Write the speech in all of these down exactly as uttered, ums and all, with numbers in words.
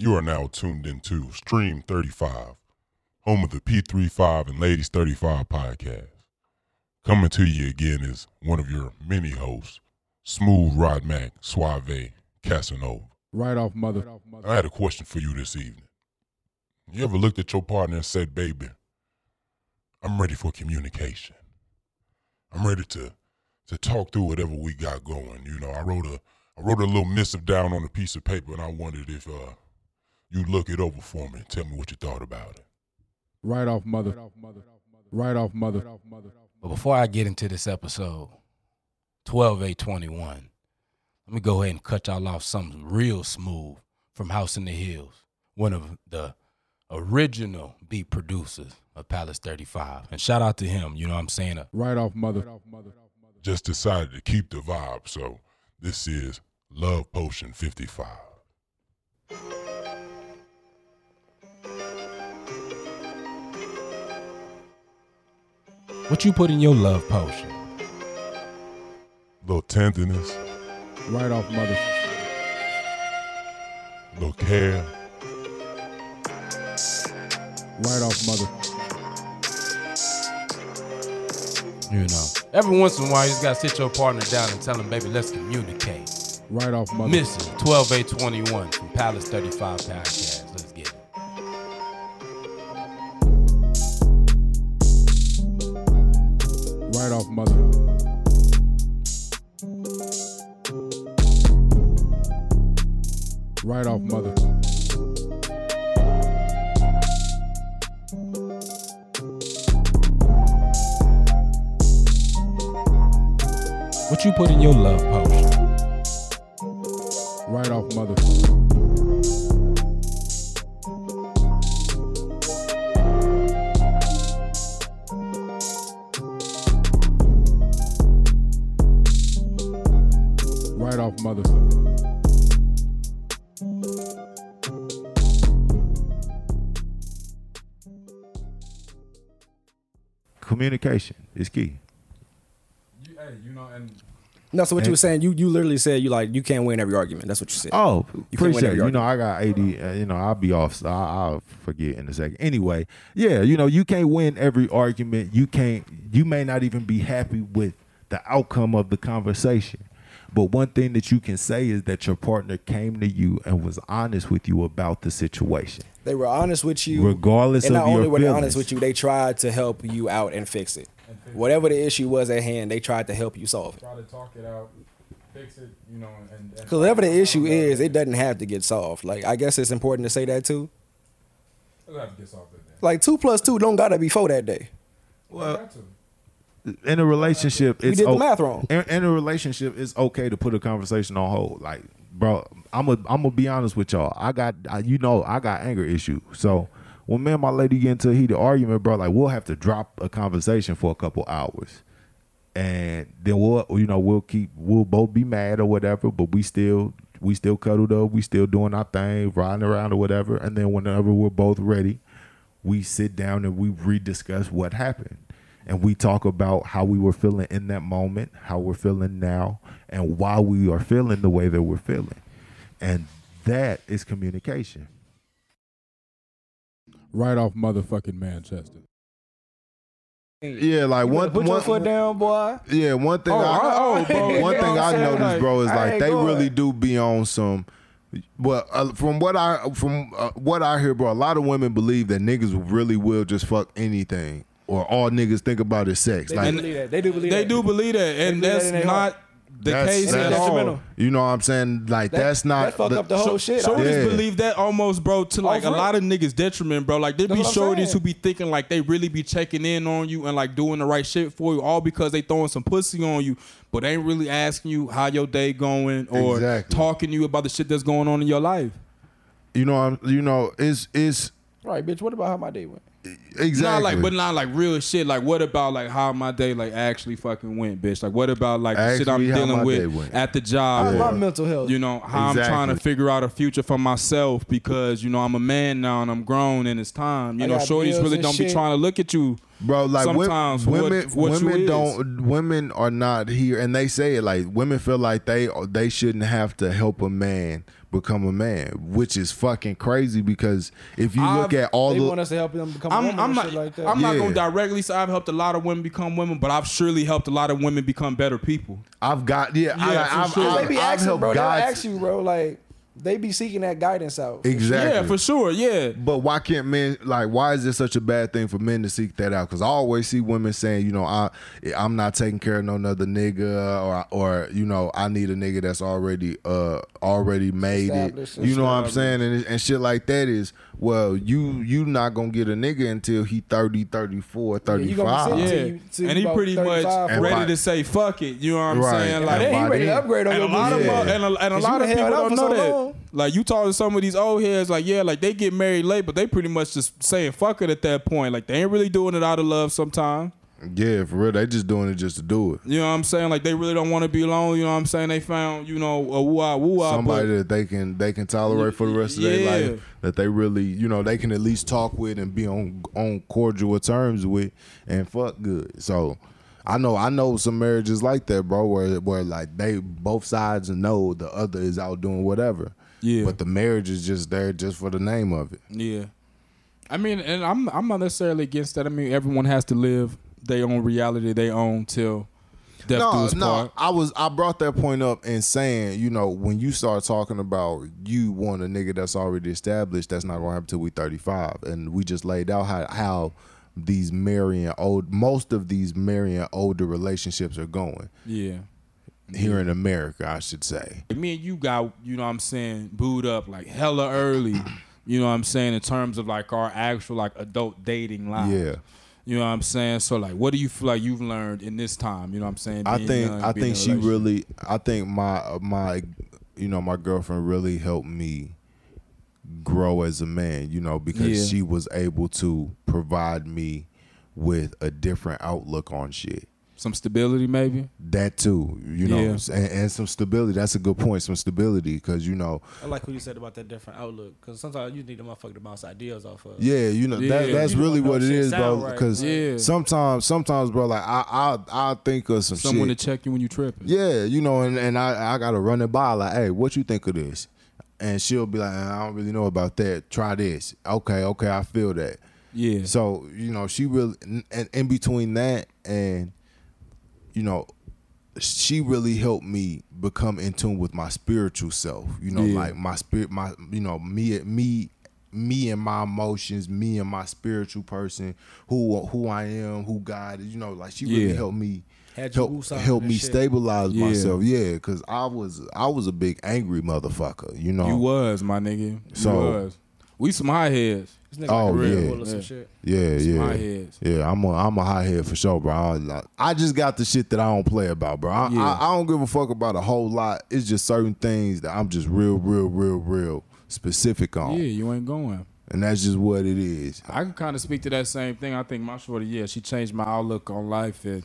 You are now tuned into Stream thirty-five, home of the P thirty-five and Ladies thirty-five podcast. Coming to you again is one of your many hosts, Smooth Rod Mac, Suave Casanova. Right off, mother. Right off, mother. I had a question for you this evening. You ever looked at your partner and said, baby, I'm ready for communication. I'm ready to, to talk through whatever we got going. You know, I wrote a, I wrote a little missive down on a piece of paper and I wondered if, uh, you look it over for me and tell me what you thought about it. Right off, mother. Right off, mother. Right off, mother. But before I get into this episode, twelve eight twenty-one, let me go ahead and cut y'all off something real smooth from House in the Hills, one of the original beat producers of Palace thirty-five. And shout out to him, you know what I'm saying? Right off, mother. Just decided to keep the vibe, so this is Love Potion fifty-five. What you put in your love potion? Little tenderness. Right off, mother. Little care. Right off, mother. You know, every once in a while, you just got to sit your partner down and tell him, baby, let's communicate. Right off, mother. Missing twelve eight twenty-one from Palace thirty-five podcast. Let's get it. Right off, mother. Right off, mother. What you put in your love potion? Right off, mother. Mother. Communication is key. You, hey, you know, and no, so what and, you were saying, you you literally said you like you can't win every argument. That's what you said. Oh, you appreciate it. You argument. Know, I got A D. Uh, you know, I'll be off. So I, I'll forget in a second. Anyway, yeah, you know, you can't win every argument. You can't. You may not even be happy with the outcome of the conversation. But one thing that you can say is that your partner came to you and was honest with you about the situation. They were honest with you. Regardless of your feelings. And not only were they honest with you, they tried to help you out and fix it. And fix Whatever it. The issue was at hand, they tried to help you solve it. Try to talk it out, fix it, you know. and. Because whatever the issue is, it doesn't have to get solved. Like, I guess it's important to say that, too. It doesn't have to get solved that day. Like, two plus two don't got to be four that day. Well... In a relationship, it's we did the o- math wrong. In, in a relationship, it's okay to put a conversation on hold. Like, bro, I'm a, I'm gonna be honest with y'all. I got, I, you know, I got anger issues. So when me and my lady get into a heated argument, bro, like we'll have to drop a conversation for a couple hours, and then we'll, you know, we'll keep, we'll both be mad or whatever, but we still, we still cuddled up, we still doing our thing, riding around or whatever, and then whenever we're both ready, we sit down and we rediscuss what happened. And we talk about how we were feeling in that moment, how we're feeling now, and why we are feeling the way that we're feeling. And that is communication. Right off motherfucking Manchester. Yeah, like you one, put one, your foot down, boy. Yeah, one thing. Oh, I, oh, bro, one thing I noticed, like, bro, is like they going. really do be on some. Well, uh, from what I from uh, what I hear, bro, a lot of women believe that niggas really will just fuck anything. Or all niggas think about is sex. They like, do believe that. They do believe they that. They do believe that. And that's that not the that's, case that's, at all. You know what I'm saying? Like, that, that's not. That fuck the, up the whole so, shit. Shorties yeah. believe that almost, bro, to like oh, a lot of niggas' detriment, bro. Like, there be shorties who be thinking like they really be checking in on you and like doing the right shit for you, all because they throwing some pussy on you, but they ain't really asking you how your day going or exactly. talking to you about the shit that's going on in your life. You know, I'm, you know, it's. it's right, bitch, what about how my day went? Exactly. Not like, but not like real shit. Like, what about like how my day like actually fucking went, bitch? Like, what about like the shit I'm dealing with at the job? Yeah. Or, my mental health. You know how exactly. I'm trying to figure out a future for myself because you know I'm a man now and I'm grown and it's time. You I know, shorties really don't shit. be trying to look at you, bro. Like sometimes women, what, what women don't. Is. Women are not here, and they say it like women feel like they they shouldn't have to help a man become a man, which is fucking crazy because if you I've, look at all they the... They want us to help them become I'm, women I'm and not, shit like that. I'm yeah. not going to directly say I've helped a lot of women become women, but I've surely helped a lot of women become better people. I've got... Yeah, yeah I, I've, sure. I've, I've, be I've helped bro, guys... They ask you, bro, like... They be seeking that guidance out. Exactly. Yeah, for sure. Yeah. But why can't men, like, why is it such a bad thing for men to seek that out? Because I always see women saying, you know, I, I'm not taking care of no other nigga, or, or you know, I need a nigga that's already uh already made it. You know what I'm saying? And, and shit like that is, well, you you not going to get a nigga until he thirty, thirty-four, thirty-five. Yeah. yeah. You, and he pretty much ready by, to say, fuck it. You know what I'm right. saying? Like, and he ready to upgrade on your body. Yeah. And a, and a lot of people don't know that. Like, you talking to some of these old heads, like, yeah, like, they get married late, but they pretty much just saying fuck it at that point. Like, they ain't really doing it out of love sometimes. Yeah, for real. They just doing it just to do it. You know what I'm saying? Like, they really don't want to be alone. You know what I'm saying? They found, you know, a woo-ah, woo-ah. Somebody that they can they can tolerate for the rest of yeah. their life. That they really, you know, they can at least talk with and be on, on cordial terms with and fuck good. So... I know, I know some marriages like that, bro, where where like they both sides know the other is out doing whatever. Yeah. But the marriage is just there just for the name of it. Yeah. I mean, and I'm I'm not necessarily against that. I mean, everyone has to live their own reality, their own till death do us part. No, no. I was I brought that point up in saying, you know, when you start talking about you want a nigga that's already established, that's not gonna happen till we thirty-five, and we just laid out how how. These marrying old, most of these marrying older relationships are going. Yeah, here yeah. in America, I should say. Me and you got, you know what I'm saying, booed up like hella early. You know what I'm saying, in terms of like our actual like adult dating life. Yeah, you know what I'm saying. So like, what do you feel like you've learned in this time? You know what I'm saying. Being I think young, I think she really. I think my my, you know, my girlfriend really helped me grow as a man, you know, because yeah. she was able to provide me with a different outlook on shit. Some stability, maybe? That too, you know, yeah. and, and some stability. That's a good point, some stability, because, you know. I like what you said about that different outlook, because sometimes you need a motherfucker to bounce ideas off of. Yeah, you know, yeah. That, that's you really what it is, bro, because right, yeah. sometimes, sometimes, bro, like, I I, I think of some Someone shit. to check you when you tripping. Yeah, you know, and, and I, I got to run it by, like, hey, what you think of this? And she'll be like, I don't really know about that. Try this. Okay, okay, I feel that. Yeah. So, you know, she really, and in between that and, you know, she really helped me become in tune with my spiritual self. You know, yeah. like my spirit, my, you know, me, me, me and my emotions, me and my spiritual person, who who I am, who God is. You know, like she really yeah. helped me. Help, help me shit. stabilize yeah. myself, yeah, because I was I was a big angry motherfucker, you know. You was, my nigga. You so, was. We some high heads. This nigga oh, like a yeah. Or some yeah. Shit. yeah, some yeah. high heads. Yeah, I'm a, I'm a high head for sure, bro. I, like, I just got the shit that I don't play about, bro. I, yeah. I, I don't give a fuck about a whole lot. It's just certain things that I'm just real, real, real, real specific on. Yeah, you ain't going. And that's just what it is. I can kind of speak to that same thing. I think my shorty, yeah, she changed my outlook on life. And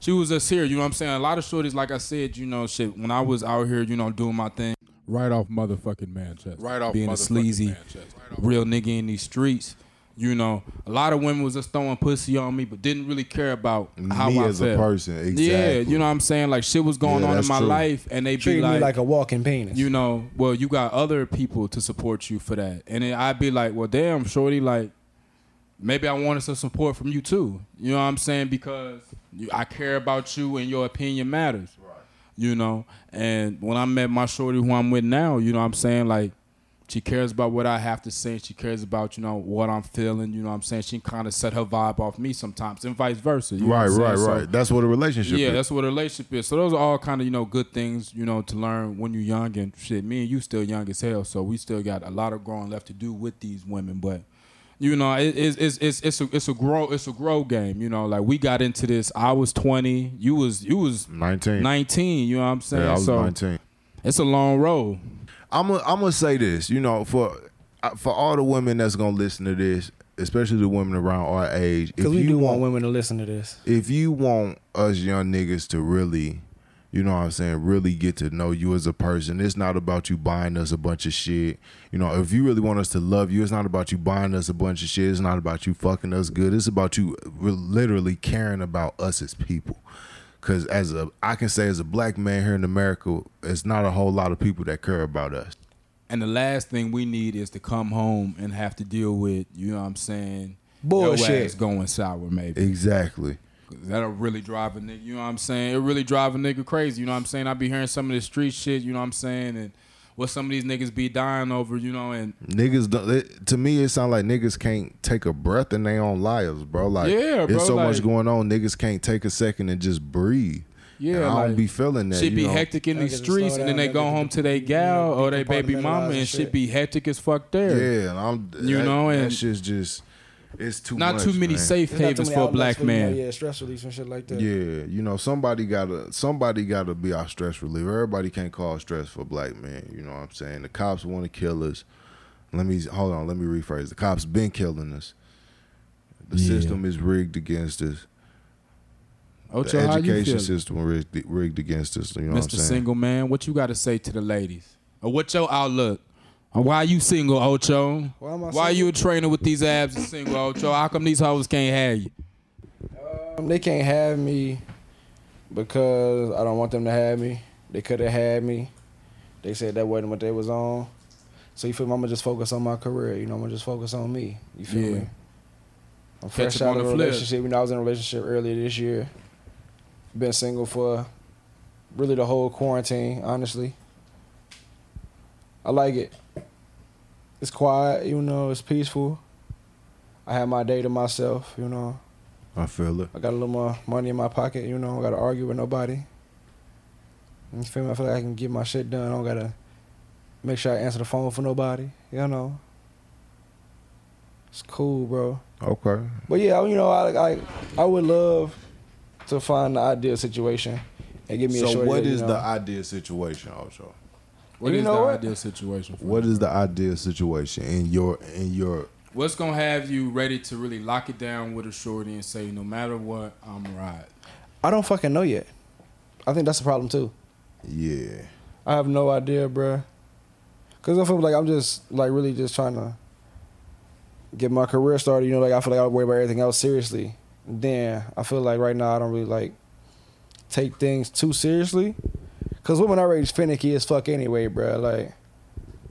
she was just here, you know what I'm saying? A lot of shorties, like I said, you know, shit, when I was out here, you know, doing my thing. Right off motherfucking Manchester. Right off Being a sleazy, Manchester. Right off real nigga in these streets. You know, a lot of women was just throwing pussy on me, but didn't really care about me how I felt. Me as a person, exactly. Yeah, you know what I'm saying? Like, shit was going yeah, on in my true. life, and they Treating be like... Treating me like a walking penis. You know, well, you got other people to support you for that. And then I'd be like, well, damn, shorty, like, maybe I wanted some support from you, too. You know what I'm saying? Because I care about you, and your opinion matters. Right. You know? And when I met my shorty who I'm with now, you know what I'm saying? Like, she cares about what I have to say. She cares about, you know, what I'm feeling. You know what I'm saying? She kind of set her vibe off me sometimes and vice versa. You right, know right, so, right. That's what a relationship yeah, is. Yeah, that's what a relationship is. So those are all kind of, you know, good things, you know, to learn when you're young and shit. Me and you still young as hell, so we still got a lot of growing left to do with these women. But, you know, it, it's, it's, it's, it's, a, it's, a grow, it's a grow game, you know. Like, we got into this. I was twenty. You was, you was nineteen. nineteen, you know what I'm saying? Yeah, I was so nineteen. It's a long road. I'm gonna I'm gonna say this, you know, for for all the women that's gonna listen to this, especially the women around our age. Because we do want, want women to listen to this. If you want us young niggas to really, you know what I'm saying, really get to know you as a person, it's not about you buying us a bunch of shit. You know, if you really want us to love you, it's not about you buying us a bunch of shit. It's not about you fucking us good. It's about you literally caring about us as people. Because as a, I can say as a black man here in America, it's not a whole lot of people that care about us. And the last thing we need is to come home and have to deal with, you know what I'm saying, bullshit. Your ass going sour, maybe. Exactly. That'll really drive a nigga, you know what I'm saying? It'll really drive a nigga crazy, you know what I'm saying? I be hearing some of this street shit, you know what I'm saying, and what some of these niggas be dying over, you know, and... Niggas, don't, it, to me, it sound like niggas can't take a breath in their own lives, bro. Like, yeah, bro, there's so like, much going on, niggas can't take a second and just breathe. Yeah, and I don't like, be feeling that. Shit be know? hectic in these streets, and then they go home to their gal or their baby mama, and shit be hectic as fuck there. Yeah, and I'm, you that, know, and that shit's just, it's too not much, too many man. safe There's havens for a black man. You know, yeah, stress release and shit like that. Yeah, you know, somebody gotta, somebody gotta be our stress reliever. Everybody can't cause stress for black men. You know what I'm saying? The cops want to kill us. Let me hold on. Let me rephrase. The cops been killing us. The yeah. system is rigged against us. Ocho, the education system rigged, rigged against us. You know Mister what I'm saying? Mister Single Man, what you got to say to the ladies? Or what's your outlook? Or why you single, Ocho? Why, am I why you a trainer with these abs and single, Ocho? How come these hoes can't have you? Um, they can't have me because I don't want them to have me. They could have had me. They said that wasn't what they was on. So you feel me? I'm going to just focus on my career. You know, I'm going to just focus on me. You feel yeah. me? I'm fresh out of a relationship. You know, I was in a relationship earlier this year. Been single for really the whole quarantine, honestly. I like it. It's quiet, you know, it's peaceful. I have my day to myself, you know. I feel it. I got a little more money in my pocket, you know. I don't got to argue with nobody. You feel me? I feel like I can get my shit done. I don't got to make sure I answer the phone for nobody, you know. It's cool, bro. Okay. But yeah, you know, I, I, I would love to find the ideal situation and give me so a short. So what that, is know. the ideal situation, Ocho? What is the what? ideal situation? For what you? is the ideal situation in your in your? What's gonna have you ready to really lock it down with a shorty and say, no matter what, I'm right? I don't fucking know yet. I think that's the problem too. Yeah. I have no idea, bruh. Cause I feel like I'm just like really just trying to get my career started. You know, like I feel like I worry about everything else seriously. Then I feel like right now I don't really like take things too seriously, cause women already finicky as fuck anyway, bro. Like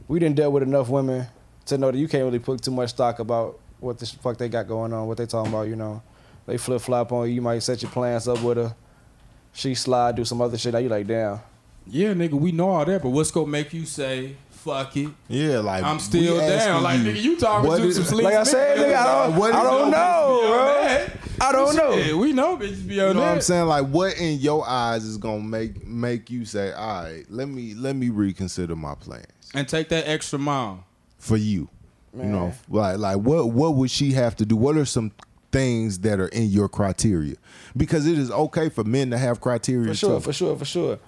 we didn't deal with enough women to know that you can't really put too much stock about what the fuck they got going on, what they talking about. You know, they flip flop on you. You might set your plans up with her, she slide do some other shit. Now you like, damn. Yeah, nigga, we know all that, but what's gonna make you say? Fuck it. Yeah, like I'm still down. Like nigga, you talking to some sleep. Like I said, nigga, I don't, I don't know, bro. I don't know. Yeah, we know bitches be on that. You know what I'm saying? Like, what in your eyes is gonna make make you say, all right, let me let me reconsider my plans and take that extra mile for you? Man. You know, like like what what would she have to do? What are some things that are in your criteria? Because it is okay for men to have criteria. For sure, too. for sure, for sure.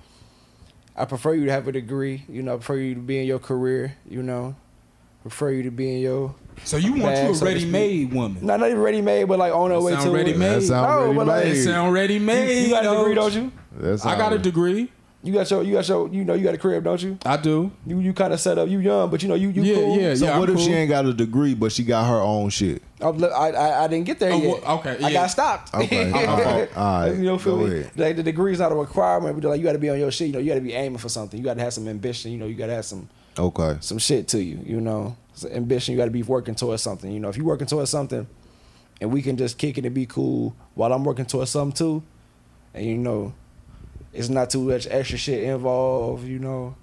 I prefer you to have a degree, you know, I prefer you to be in your career, you know, I prefer you to be in your... So you want you a ready-made woman? No, not even ready-made, but like on her way to... Sound ready-made. No, but like... Sound ready-made. You got a degree, don't you? I got a degree. You got your, you got your, you know, you got a crib, don't you? I do. You you kind of set up, you young, but you know, you, you yeah, cool. Yeah, so yeah, what I'm if cool. she ain't got a degree, but she got her own shit? I, I, I didn't get there oh, yet. Well, okay. I yeah. got stopped. Okay. okay. All right. You know, feel me? Like the degree's not a requirement, but like you got to be on your shit. You know, you got to be aiming for something. You got to have some ambition. You know, you got to have some, okay. some shit to you, you know, so ambition. You got to be working towards something. You know, if you're working towards something and we can just kick it and be cool while I'm working towards something too. And you know, it's not too much extra shit involved, you know.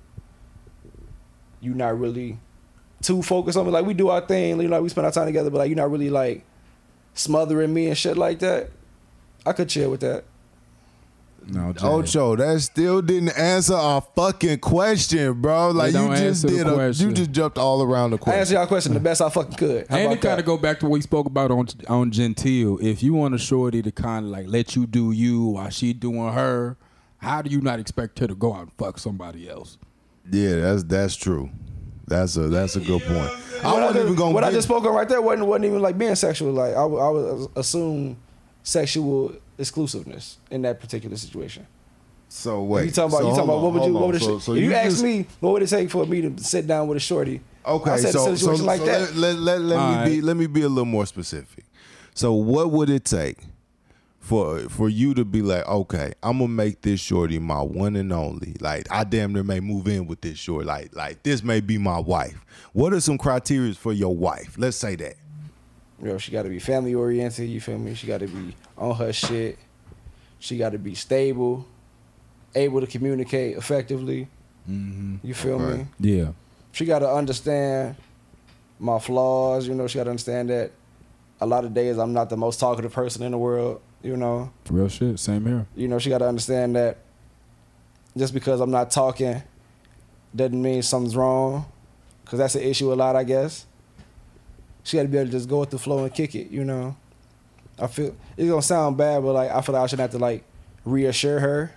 You're not really too focused on me. Like, we do our thing, you know, like we spend our time together, but like, you're not really like smothering me and shit like that. I could chill with that. No, Ocho, that still didn't answer our fucking question, bro. Like you just did, a, you just jumped all around the question. I answered your question the best I fucking could. How and it kind of go back to what we spoke about on on Gentile. If you want a shorty to kind of like let you do you while she doing her, how do you not expect her to go out and fuck somebody else? Yeah, that's that's true. That's a that's a good yeah. point. I what wasn't I, even gonna what I just spoke on right there wasn't wasn't even like being sexual. Like I, I would assume sexual exclusiveness in that particular situation. So wait, you talking about so you talking about what on, would you what would so, so if you, you asked just, me what would it take for me to sit down with a shorty? Okay, I said so, a situation so, like so that. Let let, let, let me right. be let me be a little more specific. So what would it take for for you to be like, okay, I'm gonna make this shorty my one and only. Like, I damn near may move in with this shorty. Like, like this may be my wife. What are some criteria for your wife? Let's say that. You know, she got to be family oriented. You feel me? She got to be on her shit. She got to be stable, able to communicate effectively. Mm-hmm. You feel right. me? Yeah. She got to understand my flaws. You know, she got to understand that a lot of days I'm not the most talkative person in the world. You know. Real shit. Same here. You know, she got to understand that just because I'm not talking doesn't mean something's wrong, because that's an issue a lot, I guess. She got to be able to just go with the flow and kick it, you know. I feel it's gonna sound bad, but like I feel like I shouldn't have to like reassure her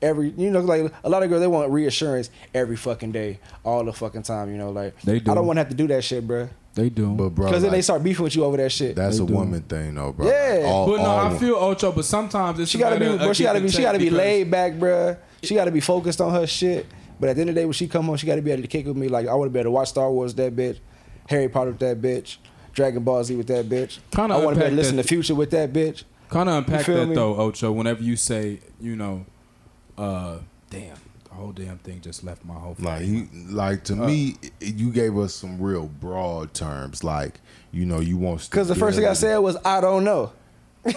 every. You know, like a lot of girls, they want reassurance every fucking day, all the fucking time. You know, like they do. I don't want to have to do that shit, bro. They do, but bro, because then like, they start beefing with you over that shit. That's they a do. woman thing, though, bro. Yeah, like, all, but no, I feel Ocho, but sometimes it's she gotta be, bro. She gotta be, she gotta be laid back, bro. She gotta be focused on her shit. But at the end of the day, when she come home, she gotta be able to kick with me. Like I want to be able to watch Star Wars, that bitch. Harry Potter with that bitch, Dragon Ball Z with that bitch. Kinda I want to listen to Future with that bitch. Kind of unpack that me? though, Ocho. Whenever you say, you know, uh, damn, the whole damn thing just left my whole. Like, you, like to uh, me, you gave us some real broad terms. Like, you know, you want. Because the first thing I said was, I don't know.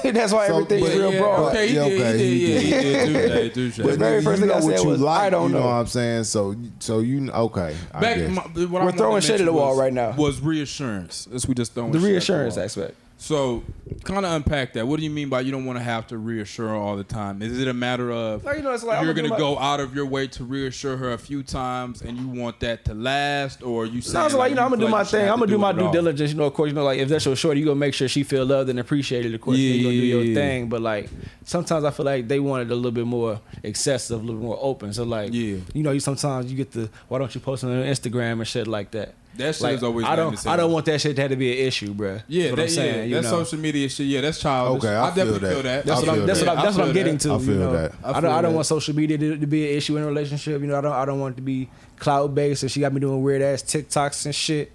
That's why so, everything is real yeah, broad. Okay, he okay, did, he did, yeah, he did, he did, do that. But the very first thing I said was, like, I don't you know. You know what I'm saying? So, so you, okay. I Back, guess. My, what We're I throwing shit at the wall was, right now. Was reassurance. As we just throwing the shit reassurance at the aspect. So, kind of unpack that. What do you mean by you don't want to have to reassure her all the time? Is it a matter of no, you know, it's like, you're going to go out of your way to reassure her a few times and you want that to last? Or you say, no, like, like, you know, I'm going to do my thing. I'm going to do my due diligence. You know, of course, you know, like if that's your shorty, you're going to make sure she feel loved and appreciated. Of course, yeah, you're going to do your thing. But like, sometimes I feel like they want it a little bit more excessive, a little more open. So like, yeah. you know, you sometimes you get the, why don't you post on Instagram and shit like that? That shit like, is always I don't I don't want that shit to have to be an issue, bro. Yeah, that's that, yeah, that social media shit. Yeah, that's childish. Okay, I, I definitely feel that. feel that. That's I what feel I'm. That's that. what, I, that's I what I'm getting that. to. I feel you know? that. I, feel I don't. That. I don't want social media to, to be an issue in a relationship. You know, I don't. I don't want it to be cloud based. And she got me doing weird ass TikToks and shit.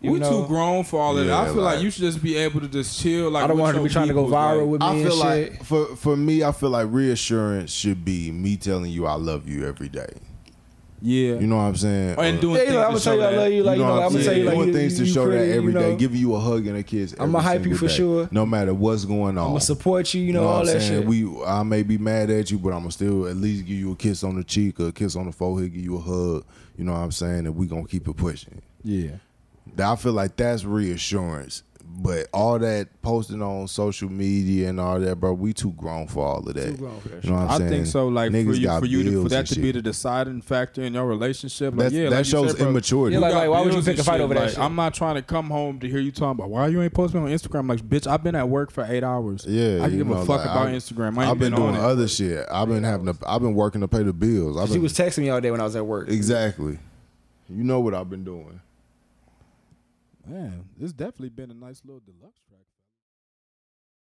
You we know? too grown for all of that. Yeah, I feel like, like you should just be able to just chill. Like I don't want her to be trying to go viral like, with me. I feel and like shit. for for me, I feel like reassurance should be me telling you I love you every day. Yeah, you know what I'm saying. And doing yeah, things you know, I'm gonna tell you I love you. Like, you know, I'm gonna tell you like doing things to show that every day, giving you a hug and a kiss. I'm gonna hype you for sure. No matter what's going on, I'm gonna support you. You know all that shit. We, I may be mad at you, but I'm gonna still at least give you a kiss on the cheek or a kiss on the forehead, give you a hug. You know what I'm saying? And we gonna keep it pushing. Yeah, I feel like that's reassurance. But all that posting on social media and all that, bro, we too grown for all of that. Too grown for that. You know what I'm saying? I think so. Like Niggas for you, for you, to, for that to shit. be the deciding factor in your relationship, like That's, yeah, that like shows said, bro, immaturity. Yeah, like, like why would you pick a fight over like, that? Shit? I'm not trying to come home to hear you talking about why you ain't posting on Instagram. Like, bitch, I've been at work for eight hours. Yeah, I can give know, a fuck like, about I, Instagram. I ain't I've been, been doing other like, shit. I've been having. To, I've been working to pay the bills. Been, she was texting me all day when I was at work. Exactly. You know what I've been doing. Man, it's definitely been a nice little deluxe track.